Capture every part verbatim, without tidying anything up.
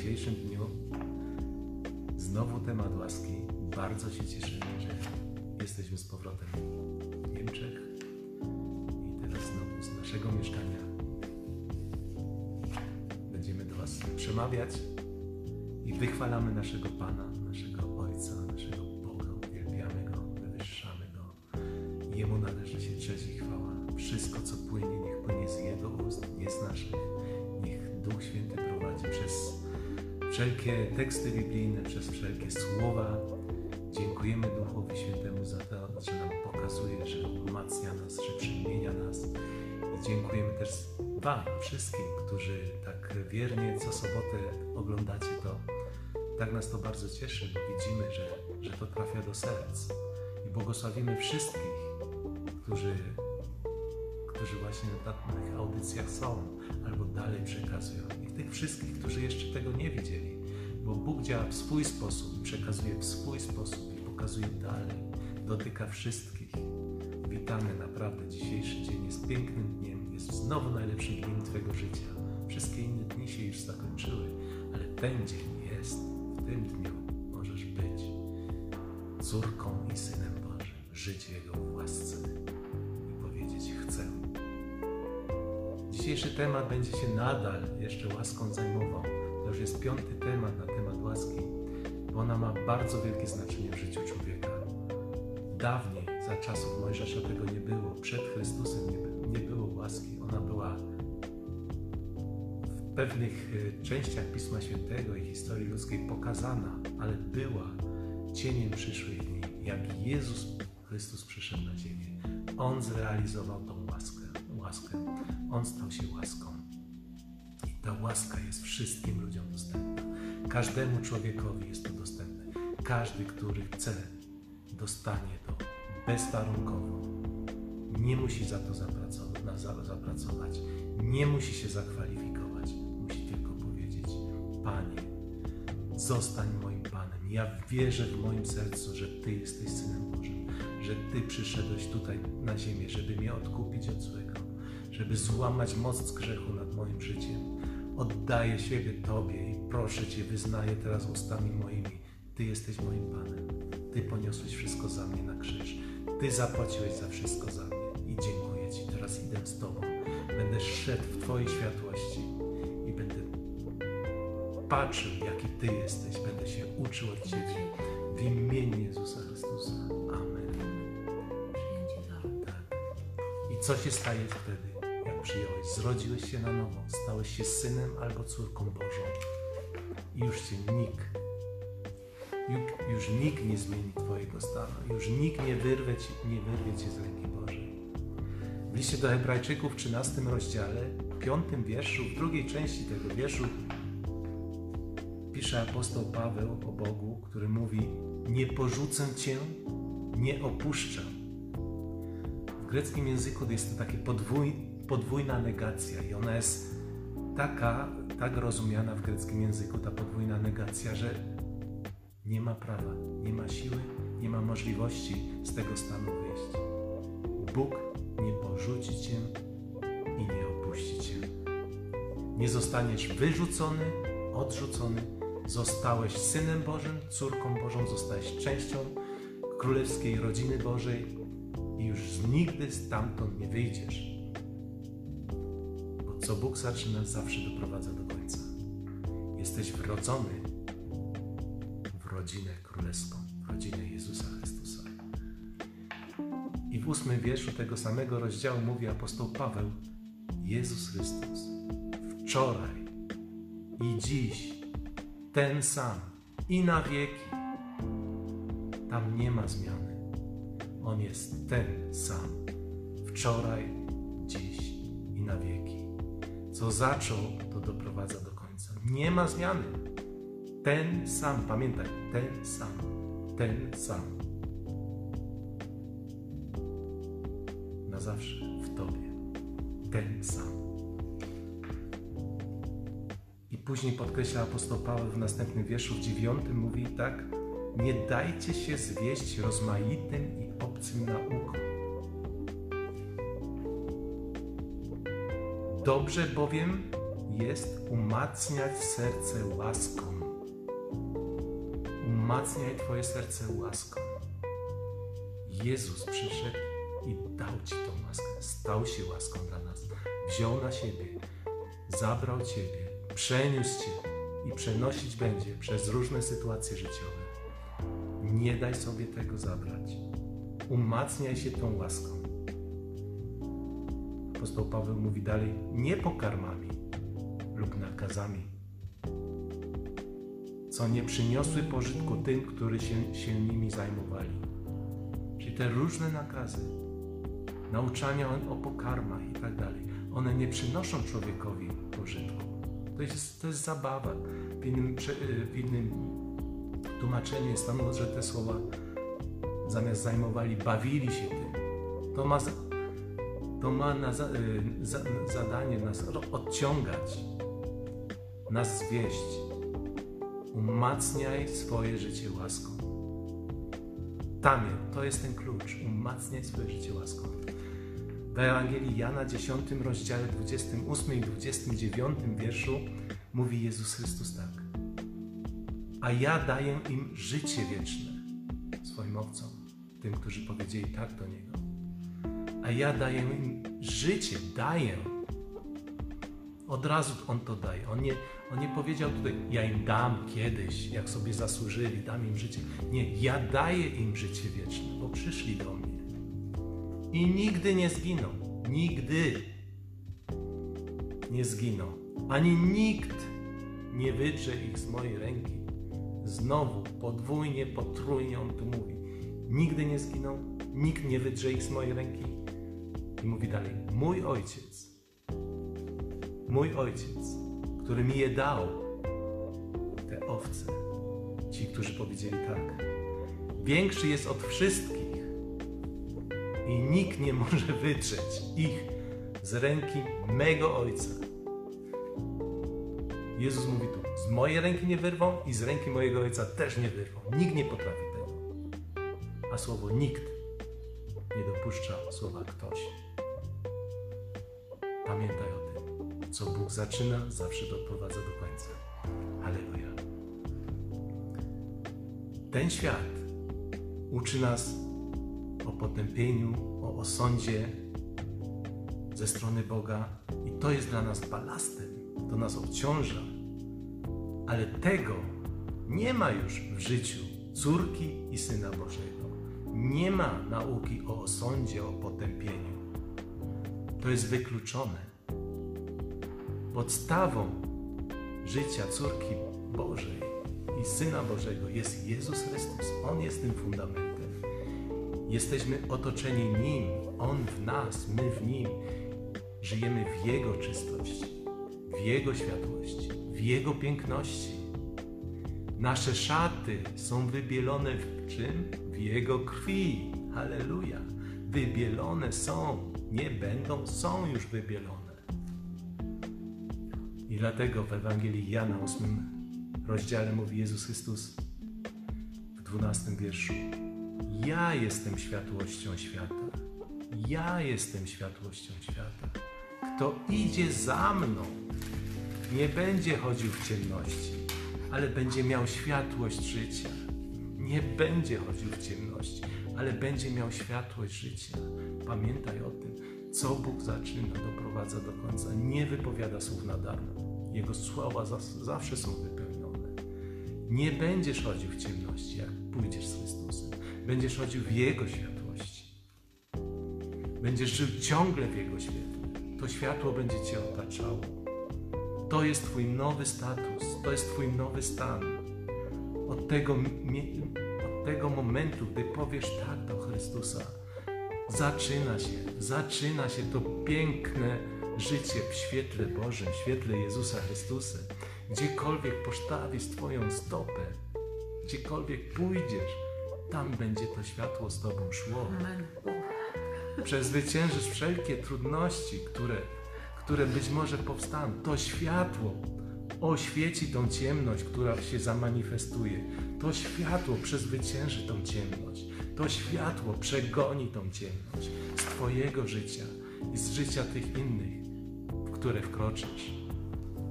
dzisiejszym dniu znowu temat łaski. Bardzo się cieszę, że jesteśmy z powrotem w Niemczech i teraz znowu z naszego mieszkania będziemy do Was przemawiać i wychwalamy naszego Pana, naszego Ojca, naszego Boga, uwielbiamy Go, wywyższamy Go. Jemu należy się cześć i chwała. Wszystko, co płynie, niech płynie z Jego ust, nie z naszych. Niech Duch Święty prowadzi przez wszelkie teksty biblijne, przez wszelkie słowa. Dziękujemy Duchowi Świętemu za to, że nam pokazuje, że umacnia nas, że przemienia nas. I dziękujemy też Wam, wszystkim, którzy tak wiernie co sobotę oglądacie to. Tak nas to bardzo cieszy, bo widzimy, że, że to trafia do serc. I błogosławimy wszystkich, którzy, którzy właśnie na tych audycjach są albo dalej przekazują. I tych wszystkich, którzy jeszcze tego nie widzieli. Bo Bóg działa w swój sposób, przekazuje w swój sposób i pokazuje dalej, dotyka wszystkich. Witamy naprawdę. Dzisiejszy dzień jest pięknym dniem, jest znowu najlepszym dniem Twojego życia. Wszystkie inne dni się już zakończyły, ale ten dzień jest. W tym dniu możesz być córką i synem Bożym, żyć Jego w łasce i powiedzieć: chcę. Dzisiejszy temat będzie się nadal jeszcze łaską zajmował. To już jest piąty temat na temat łaski, bo ona ma bardzo wielkie znaczenie w życiu człowieka. Dawniej, za czasów Mojżesza tego nie było, przed Chrystusem nie było łaski. Ona była w pewnych częściach Pisma Świętego i historii ludzkiej pokazana, ale była cieniem przyszłych dni. Jak Jezus Chrystus przyszedł na ziemię, On zrealizował tą łaskę. łaskę. On stał się łaską. Ta łaska jest wszystkim ludziom dostępna. Każdemu człowiekowi jest to dostępne. Każdy, który chce, dostanie to bezwarunkowo. Nie musi za to zapracować. Nie musi się zakwalifikować. Musi tylko powiedzieć: Panie, zostań moim Panem. Ja wierzę w moim sercu, że Ty jesteś Synem Bożym, że Ty przyszedłeś tutaj na ziemię, żeby mnie odkupić od złego, żeby złamać moc grzechu nad moim życiem. Oddaję siebie Tobie i proszę Cię, wyznaję teraz ustami moimi. Ty jesteś moim Panem. Ty poniosłeś wszystko za mnie na krzyż. Ty zapłaciłeś za wszystko za mnie i dziękuję Ci. Teraz idę z Tobą. Będę szedł w Twojej światłości i będę patrzył, jaki Ty jesteś. Będę się uczył od Ciebie w imieniu Jezusa Chrystusa. Amen. Tak. I co się staje wtedy? Przyjąłeś, zrodziłeś się na nowo, stałeś się synem albo córką Bożą i już Cię nikt, już, już nikt nie zmieni Twojego stanu, już nikt nie wyrwie, nie wyrwie Cię z ręki Bożej. W liście do Hebrajczyków w trzynastym rozdziale, w piątym wierszu, w drugiej części tego wierszu pisze apostoł Paweł o Bogu, który mówi: nie porzucę Cię, nie opuszczę. W greckim języku jest to takie podwójne, podwójna negacja i ona jest taka, tak rozumiana w greckim języku, ta podwójna negacja, że nie ma prawa, nie ma siły, nie ma możliwości z tego stanu wyjść. Bóg nie porzuci Cię i nie opuści Cię. Nie zostaniesz wyrzucony, odrzucony. Zostałeś Synem Bożym, córką Bożą, zostałeś częścią królewskiej rodziny Bożej i już nigdy stamtąd nie wyjdziesz. Co Bóg zaczyna, zawsze doprowadza do końca. Jesteś wrodzony w rodzinę królewską, w rodzinę Jezusa Chrystusa. I w ósmym wierszu tego samego rozdziału mówi apostoł Paweł: Jezus Chrystus wczoraj i dziś ten sam i na wieki. Tam nie ma zmiany. On jest ten sam. Wczoraj, dziś i na wieki. Co zaczął, to doprowadza do końca. Nie ma zmiany. Ten sam, pamiętaj, ten sam, ten sam. Na zawsze w Tobie. Ten sam. I później podkreśla apostoł Paweł w następnym wierszu, w dziewiątym, mówi tak: nie dajcie się zwieść rozmaitym i obcym naukom. Dobrze bowiem jest umacniać serce łaską. Umacniaj Twoje serce łaską. Jezus przyszedł i dał Ci tą łaskę. Stał się łaską dla nas. Wziął na siebie, zabrał Ciebie, przeniósł Cię i przenosić będzie przez różne sytuacje życiowe. Nie daj sobie tego zabrać. Umacniaj się tą łaską. Apostoł Paweł mówi dalej, nie pokarmami lub nakazami, co nie przyniosły pożytku tym, którzy się, się nimi zajmowali. Czyli te różne nakazy, nauczania o pokarmach i tak dalej, one nie przynoszą człowiekowi pożytku. To jest, to jest zabawa. W innym, w innym tłumaczeniu jest tam, że te słowa zamiast zajmowali, bawili się tym. To ma To ma na za, za, zadanie nas odciągać, nas zwieść. Umacniaj swoje życie łaską. Tam jest, to jest ten klucz. Umacniaj swoje życie łaską. W Ewangelii Jana dziesiątym rozdziale dwudziestym ósmym i dwudziestym dziewiątym wierszu mówi Jezus Chrystus tak. A ja daję im życie wieczne, swoim owcom, tym, którzy powiedzieli tak do Niego. A ja daję im życie, daję. Od razu On to daje. On nie, on nie powiedział tutaj, ja im dam kiedyś, jak sobie zasłużyli, dam im życie. Nie, ja daję im życie wieczne, bo przyszli do mnie. I nigdy nie zginą. Nigdy nie zginą. Ani nikt nie wydrze ich z mojej ręki. Znowu, podwójnie, potrójnie On tu mówi. Nigdy nie zginą, nikt nie wydrze ich z mojej ręki. I mówi dalej, mój Ojciec, mój Ojciec, który mi je dał, te owce, ci, którzy powiedzieli tak, większy jest od wszystkich i nikt nie może wydrzeć ich z ręki mego Ojca. Jezus mówi tu, z mojej ręki nie wyrwą i z ręki mojego Ojca też nie wyrwą. Nikt nie potrafi tego. A słowo nikt nie dopuszcza słowa ktoś. Pamiętaj o tym, co Bóg zaczyna, zawsze doprowadza do końca. Halleluja. Ten świat uczy nas o potępieniu, o osądzie ze strony Boga i to jest dla nas balastem, to nas obciąża, ale tego nie ma już w życiu córki i Syna Bożego. Nie ma nauki o osądzie, o potępieniu. To jest wykluczone. Podstawą życia córki Bożej i Syna Bożego jest Jezus Chrystus. On jest tym fundamentem. Jesteśmy otoczeni Nim. On w nas, my w Nim. Żyjemy w Jego czystości, w Jego światłości, w Jego piękności. Nasze szaty są wybielone w czym? W Jego krwi. Halleluja. Wybielone są. Nie będą, są już wybielone. I dlatego w Ewangelii Jana ósmym rozdziale mówi Jezus Chrystus w dwunastym wierszu. Ja jestem światłością świata. Ja jestem światłością świata. Kto idzie za mną, nie będzie chodził w ciemności, ale będzie miał światłość życia. Nie będzie chodził w ciemności, ale będzie miał światłość życia. Pamiętaj o tym, co Bóg zaczyna, doprowadza do końca. Nie wypowiada słów na darmo. Jego słowa zawsze są wypełnione. Nie będziesz chodził w ciemności, jak pójdziesz z Chrystusem. Będziesz chodził w Jego światłości. Będziesz żył ciągle w Jego świetle. To światło będzie Cię otaczało. To jest Twój nowy status. To jest Twój nowy stan. Od tego, od tego momentu, gdy powiesz tak do Chrystusa, zaczyna się, zaczyna się to piękne życie w świetle Bożym, w świetle Jezusa Chrystusa. Gdziekolwiek postawisz Twoją stopę, gdziekolwiek pójdziesz, tam będzie to światło z Tobą szło. Przezwyciężysz wszelkie trudności, które, które być może powstaną. To światło oświeci tą ciemność, która się zamanifestuje. To światło przezwycięży tą ciemność. To światło przegoni tą ciemność z Twojego życia i z życia tych innych, w które wkroczysz.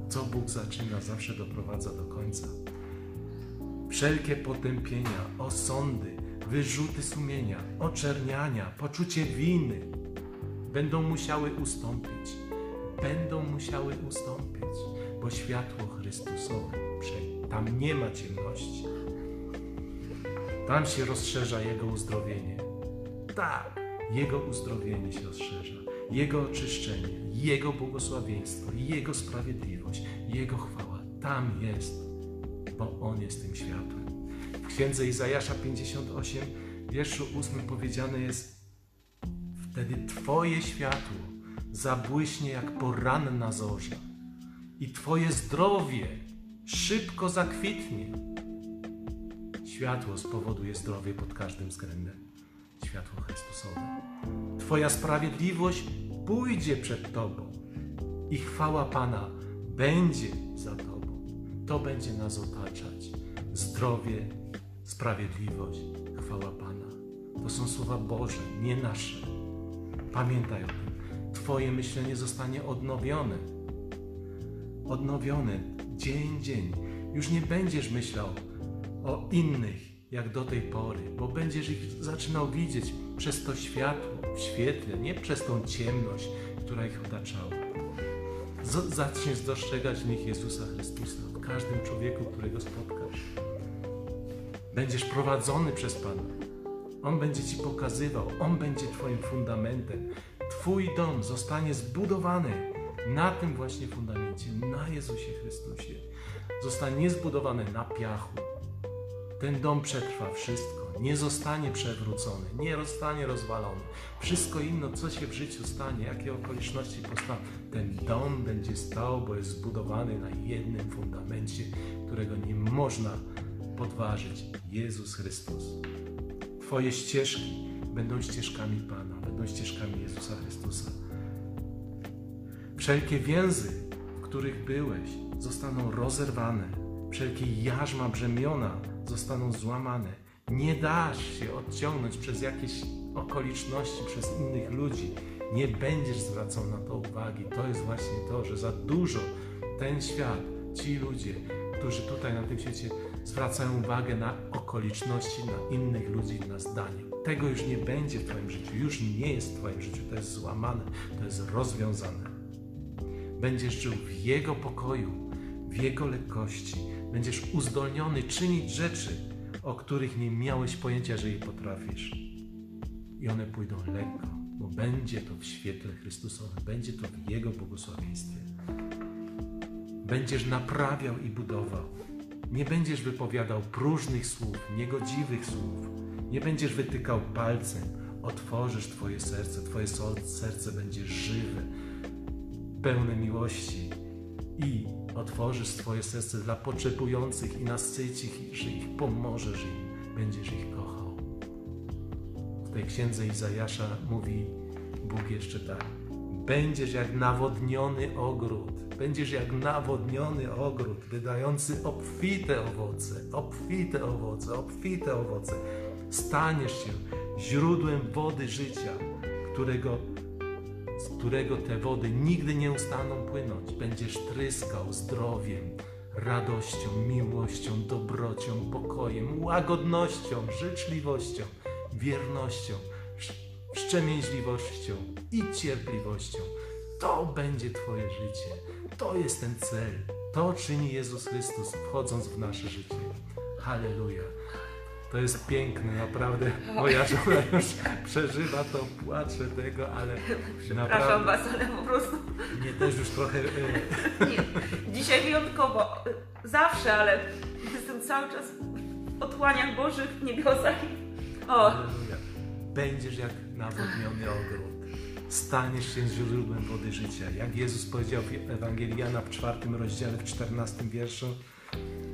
Co Bóg zaczyna, zawsze doprowadza do końca. Wszelkie potępienia, osądy, wyrzuty sumienia, oczerniania, poczucie winy będą musiały ustąpić. Będą musiały ustąpić, bo światło Chrystusowe, tam nie ma ciemności. Tam się rozszerza Jego uzdrowienie. Tak, Jego uzdrowienie się rozszerza. Jego oczyszczenie, Jego błogosławieństwo, Jego sprawiedliwość, Jego chwała. Tam jest, bo On jest tym światłem. W Księdze Izajasza pięćdziesiąt osiem, wierszu ósmym powiedziane jest: wtedy Twoje światło zabłyśnie jak poranna zorza i Twoje zdrowie szybko zakwitnie. Światło spowoduje zdrowie pod każdym względem. Światło Chrystusowe. Twoja sprawiedliwość pójdzie przed Tobą i chwała Pana będzie za Tobą. To będzie nas otaczać. Zdrowie, sprawiedliwość, chwała Pana. To są słowa Boże, nie nasze. Pamiętaj o tym. Twoje myślenie zostanie odnowione. Odnowione dzień, dzień. Już nie będziesz myślał o innych jak do tej pory, bo będziesz ich zaczynał widzieć przez to światło w świetle, nie przez tą ciemność, która ich otaczała. Z- zaczniesz dostrzegać w nich Jezusa Chrystusa, w każdym człowieku, którego spotkasz. Będziesz prowadzony przez Pana. On będzie Ci pokazywał, On będzie Twoim fundamentem. Twój dom zostanie zbudowany na tym właśnie fundamencie, na Jezusie Chrystusie. Zostanie zbudowany na piachu. Ten dom przetrwa wszystko, nie zostanie przewrócony, nie zostanie rozwalony. Wszystko inne, co się w życiu stanie, jakie okoliczności powstaną, ten dom będzie stał, bo jest zbudowany na jednym fundamencie, którego nie można podważyć. Jezus Chrystus. Twoje ścieżki będą ścieżkami Pana, będą ścieżkami Jezusa Chrystusa. Wszelkie więzy, w których byłeś, zostaną rozerwane. Wszelkie jarzma, brzemiona zostaną złamane. Nie dasz się odciągnąć przez jakieś okoliczności, przez innych ludzi. Nie będziesz zwracał na to uwagi. To jest właśnie to, że za dużo ten świat, ci ludzie, którzy tutaj na tym świecie zwracają uwagę na okoliczności, na innych ludzi, na zdanie. Tego już nie będzie w Twoim życiu. Już nie jest w Twoim życiu. To jest złamane, to jest rozwiązane. Będziesz żył w Jego pokoju, w Jego lekkości. Będziesz uzdolniony czynić rzeczy, o których nie miałeś pojęcia, że je potrafisz. I one pójdą lekko, bo będzie to w świetle Chrystusowym, będzie to w Jego błogosławieństwie. Będziesz naprawiał i budował. Nie będziesz wypowiadał próżnych słów, niegodziwych słów. Nie będziesz wytykał palcem. Otworzysz Twoje serce, Twoje serce będzie żywe, pełne miłości i otworzysz swoje serce dla potrzebujących i nasycisz ich, pomożesz im, będziesz ich kochał. W tej księdze Izajasza mówi Bóg jeszcze tak: będziesz jak nawodniony ogród, będziesz jak nawodniony ogród, wydający obfite owoce, obfite owoce, obfite owoce. Staniesz się źródłem wody życia, którego z którego te wody nigdy nie ustaną płynąć. Będziesz tryskał zdrowiem, radością, miłością, dobrocią, pokojem, łagodnością, życzliwością, wiernością, wstrzemięźliwością i cierpliwością. To będzie Twoje życie. To jest ten cel. To czyni Jezus Chrystus, wchodząc w nasze życie. Halleluja. To jest piękne, naprawdę. Moja żona już przeżywa to, płacze tego, ale przepraszam Was, ale po prostu... Mnie też już trochę... Nie, dzisiaj wyjątkowo, zawsze, ale jestem cały czas w otchłaniach Bożych, w niebiosach. O. Będziesz jak nawodniony ogród. Staniesz się źródłem wody życia. Jak Jezus powiedział w Ewangelii Jana w czwartym rozdziale, w czternastym wierszu: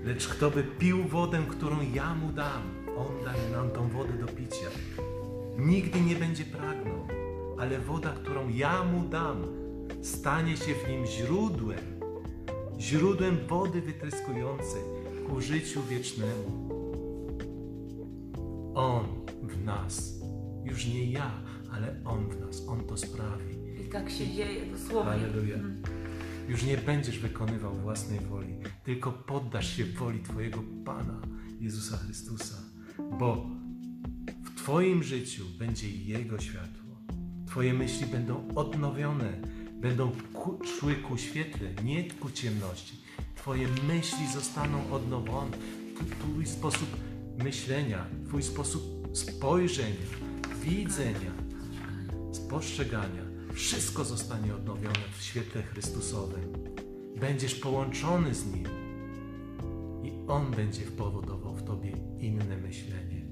lecz kto by pił wodę, którą ja mu dam, on daje nam tą wodę do picia. Nigdy nie będzie pragnął, ale woda, którą ja mu dam, stanie się w nim źródłem, źródłem wody wytryskującej ku życiu wiecznemu. On w nas, już nie ja, ale On w nas, On to sprawi. I tak się dzieje dosłownie. Halleluja. Już nie będziesz wykonywał własnej woli, tylko poddasz się woli Twojego Pana Jezusa Chrystusa, bo w Twoim życiu będzie Jego światło. Twoje myśli będą odnowione, będą ku, szły ku świetle, nie ku ciemności. Twoje myśli zostaną odnowione. Twój sposób myślenia, Twój sposób spojrzenia, widzenia, spostrzegania, wszystko zostanie odnowione w świetle Chrystusowym. Będziesz połączony z Nim i On będzie powodował w Tobie inne myślenie.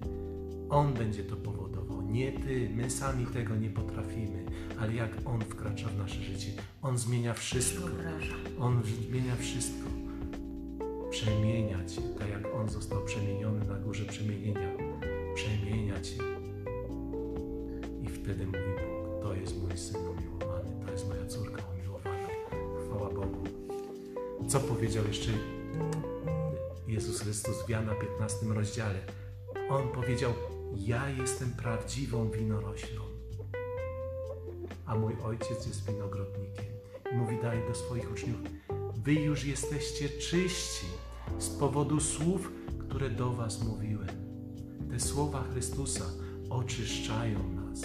On będzie to powodował, nie Ty. My sami tego nie potrafimy, ale jak On wkracza w nasze życie, On zmienia wszystko. On zmienia wszystko. Przemienia Cię, tak jak On został przemieniony na górze przemienienia. Przemienia Cię. I wtedy mówi Bóg, to jest mój Syn umiłowany, to jest moja córka umiłowana. Chwała Bogu. Co powiedział jeszcze Jezus Chrystus w Jana piętnastym rozdziale? On powiedział, ja jestem prawdziwą winoroślą, a mój Ojciec jest winogrodnikiem. I mówi dalej do swoich uczniów, wy już jesteście czyści z powodu słów, które do was mówiłem. Te słowa Chrystusa oczyszczają nas.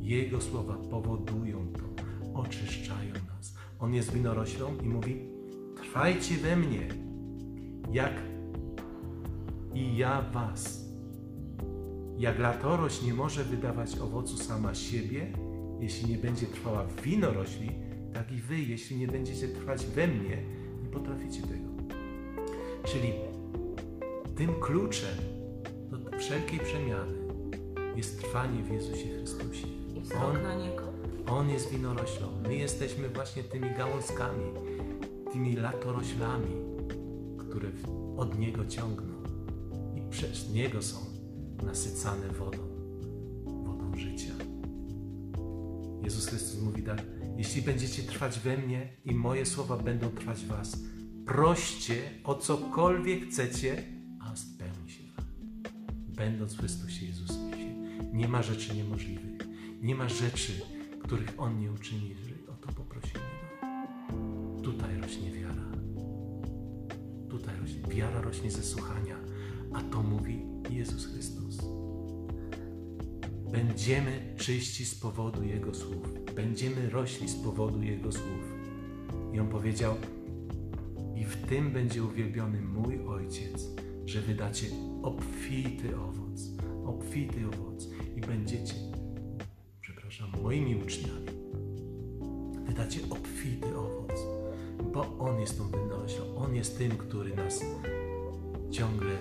Jego słowa powodują to, oczyszczają nas. On jest winoroślą i mówi, trwajcie we mnie, jak i ja was. Jak latorość nie może wydawać owocu sama siebie, jeśli nie będzie trwała w winorośli, tak i wy, jeśli nie będziecie trwać we mnie, nie potraficie tego. Czyli tym kluczem do wszelkiej przemiany jest trwanie w Jezusie Chrystusie. On, na Niego. On jest winoroślą. My jesteśmy właśnie tymi gałązkami, tymi latoroślami, które od Niego ciągną i przez Niego są nasycane wodą, wodą życia. Jezus Chrystus mówi tak, jeśli będziecie trwać we mnie i moje słowa będą trwać w was, proście o cokolwiek chcecie, a spełni się wam. Będąc w Chrystusie Jezusie, nie ma rzeczy niemożliwych, nie ma rzeczy, których On nie uczyni, jeżeli o to poprosimy. Tutaj rośnie wiara. Tutaj rośnie. Wiara rośnie ze słuchania, a to mówi Jezus Chrystus. Będziemy czyści z powodu Jego słów. Będziemy rośli z powodu Jego słów. I On powiedział, i w tym będzie uwielbiony mój Ojciec, że wydacie obfity owoc, obfity owoc i będziecie, przepraszam, moimi uczniami. Wydacie obfity owoc, bo On jest tą wynalazcą. On jest tym, który nas ciągle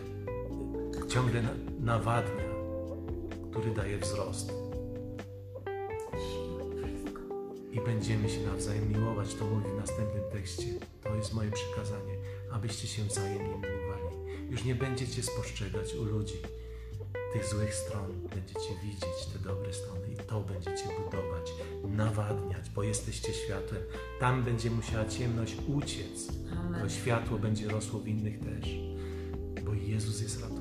ciągle nawadnia, który daje wzrost. I będziemy się nawzajem miłować, to mówi w następnym tekście. To jest moje przykazanie, abyście się wzajemnie miłowali. Już nie będziecie spostrzegać u ludzi tych złych stron. Będziecie widzieć te dobre strony i to będziecie budować, nawadniać, bo jesteście światłem. Tam będzie musiała ciemność uciec. To światło będzie rosło w innych też. Bo Jezus jest ratunkiem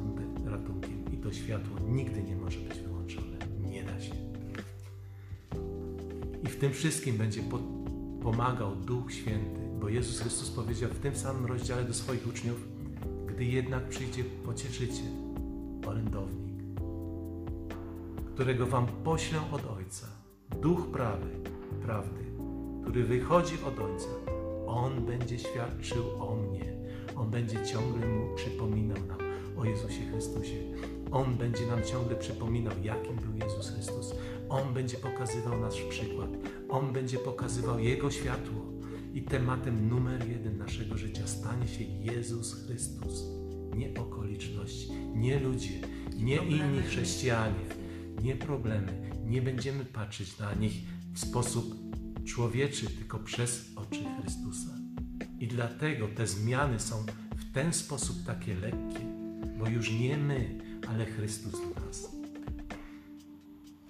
i to światło nigdy nie może być wyłączone. Nie da się. I w tym wszystkim będzie pomagał Duch Święty, bo Jezus Chrystus powiedział w tym samym rozdziale do swoich uczniów, gdy jednak przyjdzie pocieszyciel, orędownik, którego wam poślę od Ojca, Duch prawy, prawdy, który wychodzi od Ojca, On będzie świadczył o mnie. On będzie ciągle mu przypominał nam o Jezusie Chrystusie. On będzie nam ciągle przypominał, jakim był Jezus Chrystus. On będzie pokazywał nasz przykład. On będzie pokazywał Jego światło. I tematem numer jeden naszego życia stanie się Jezus Chrystus. Nie okoliczności, nie ludzie, nie inni chrześcijanie, nie problemy. Nie będziemy patrzeć na nich w sposób człowieczy, tylko przez oczy Chrystusa. I dlatego te zmiany są w ten sposób takie lekkie, bo już nie my, ale Chrystus w nas.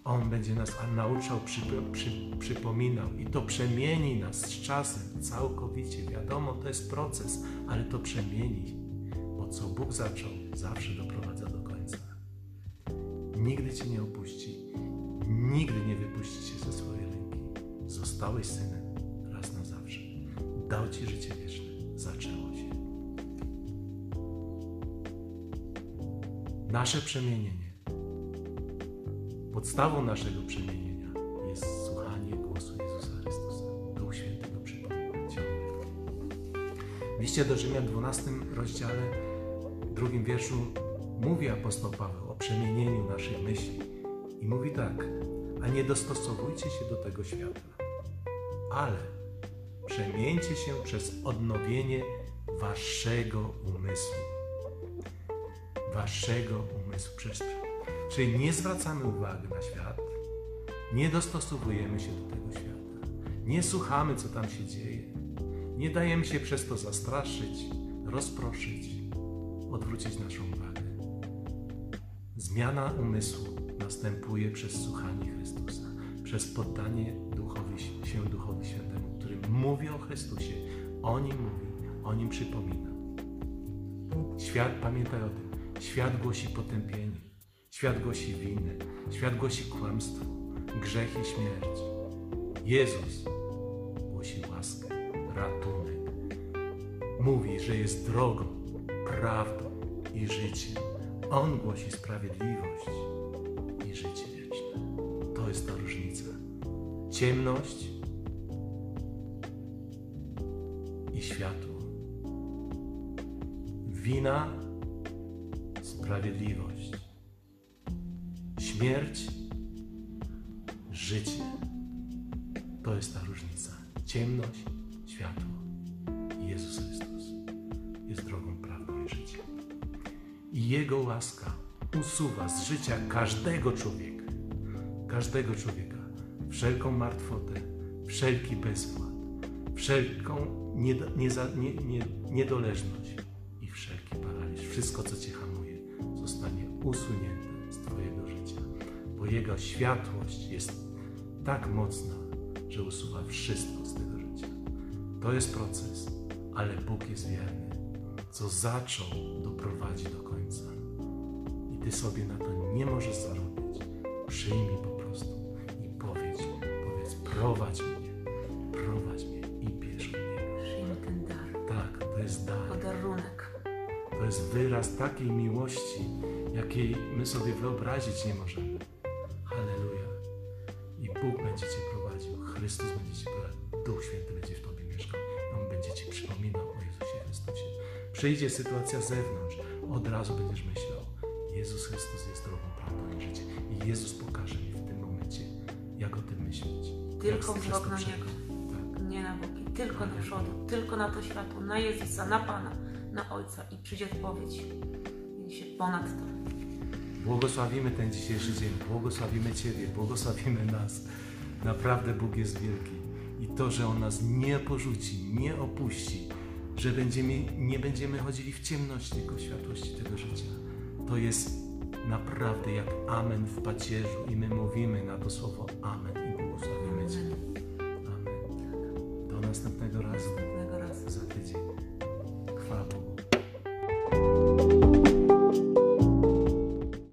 On będzie nas nauczał, przy, przy, przypominał i to przemieni nas z czasem całkowicie. Wiadomo, to jest proces, ale to przemieni, bo co Bóg zaczął, zawsze doprowadza do końca. Nigdy Cię nie opuści, nigdy nie wypuści Cię ze swojej ręki. Zostałeś synem raz na zawsze. dał Ci życie wieczne. Zaczęło się. Nasze przemienienie. Podstawą naszego przemienienia jest słuchanie głosu Jezusa Chrystusa. Duch Święty go przypomina ciągle. W liście do Rzymian dwunastym rozdziale, drugim wierszu, mówi apostoł Paweł o przemienieniu naszych myśli. I mówi tak: a nie dostosowujcie się do tego świata, ale przemieńcie się przez odnowienie waszego umysłu. Waszego umysłu. Czyli nie zwracamy uwagi na świat, nie dostosowujemy się do tego świata, nie słuchamy, co tam się dzieje, nie dajemy się przez to zastraszyć, rozproszyć, odwrócić naszą uwagę. Zmiana umysłu następuje przez słuchanie Chrystusa, przez poddanie Duchowi, się Duchowi Świętemu, który mówi o Chrystusie, o Nim mówi, o Nim przypomina. Świat, pamiętaj o tym, świat głosi potępienie, świat głosi winę, świat głosi kłamstwo, grzech i śmierć. Jezus głosi łaskę, ratunek. Mówi, że jest drogą, prawdą i życiem. On głosi sprawiedliwość i życie wieczne. To jest ta różnica. Ciemność i światło. Wina, sprawiedliwość. Śmierć, życie. To jest ta różnica. Ciemność, światło. Jezus Chrystus jest drogą, prawdą i życiem. I Jego łaska usuwa z życia każdego człowieka, każdego człowieka, wszelką martwotę, wszelki bezwład, wszelką nied- nie za- nie- nie- niedoleżność i wszelki paraliż. Wszystko, co Cię hamuje, zostanie usunięte z Twojego życia, bo Jego światłość jest tak mocna, że usuwa wszystko z tego życia. To jest proces, ale Bóg jest wierny. Co zaczął, doprowadzi do końca. I Ty sobie na to nie możesz zarobić. Przyjmij po prostu i powiedz, powiedz, prowadź mnie, prowadź mnie i bierz mnie. Przyjmij ten dar. Tak, to jest dar. Podarunek. To jest wyraz takiej miłości, jakiej my sobie wyobrazić nie możemy. Halleluja. I Bóg będzie Cię prowadził, Chrystus będzie Cię prowadził, Duch Święty będzie w Tobie mieszkał. On będzie Ci przypominał o Jezusie Chrystusie. Przyjdzie sytuacja z zewnątrz, od razu będziesz myślał: Jezus Chrystus jest drogą, prawdą i życiem. I Jezus pokaże mi w tym momencie, jak o tym myśleć. Tylko wzrok na Niego, tak. Nie na boki, tylko na przodu, tylko na to światło, na Jezusa, na Pana, na Ojca i przyjdzie odpowiedź. Się ponad to. Błogosławimy ten dzisiejszy dzień, błogosławimy Ciebie, błogosławimy nas. Naprawdę Bóg jest wielki i to, że On nas nie porzuci, nie opuści, że będziemy, nie będziemy chodzili w ciemności, tylko światłości tego życia. To jest naprawdę jak amen w pacierzu i my mówimy na to słowo amen i błogosławimy Cię. Amen. Do następnego razu. Do następnego razu. Za tydzień. Chwała Bogu.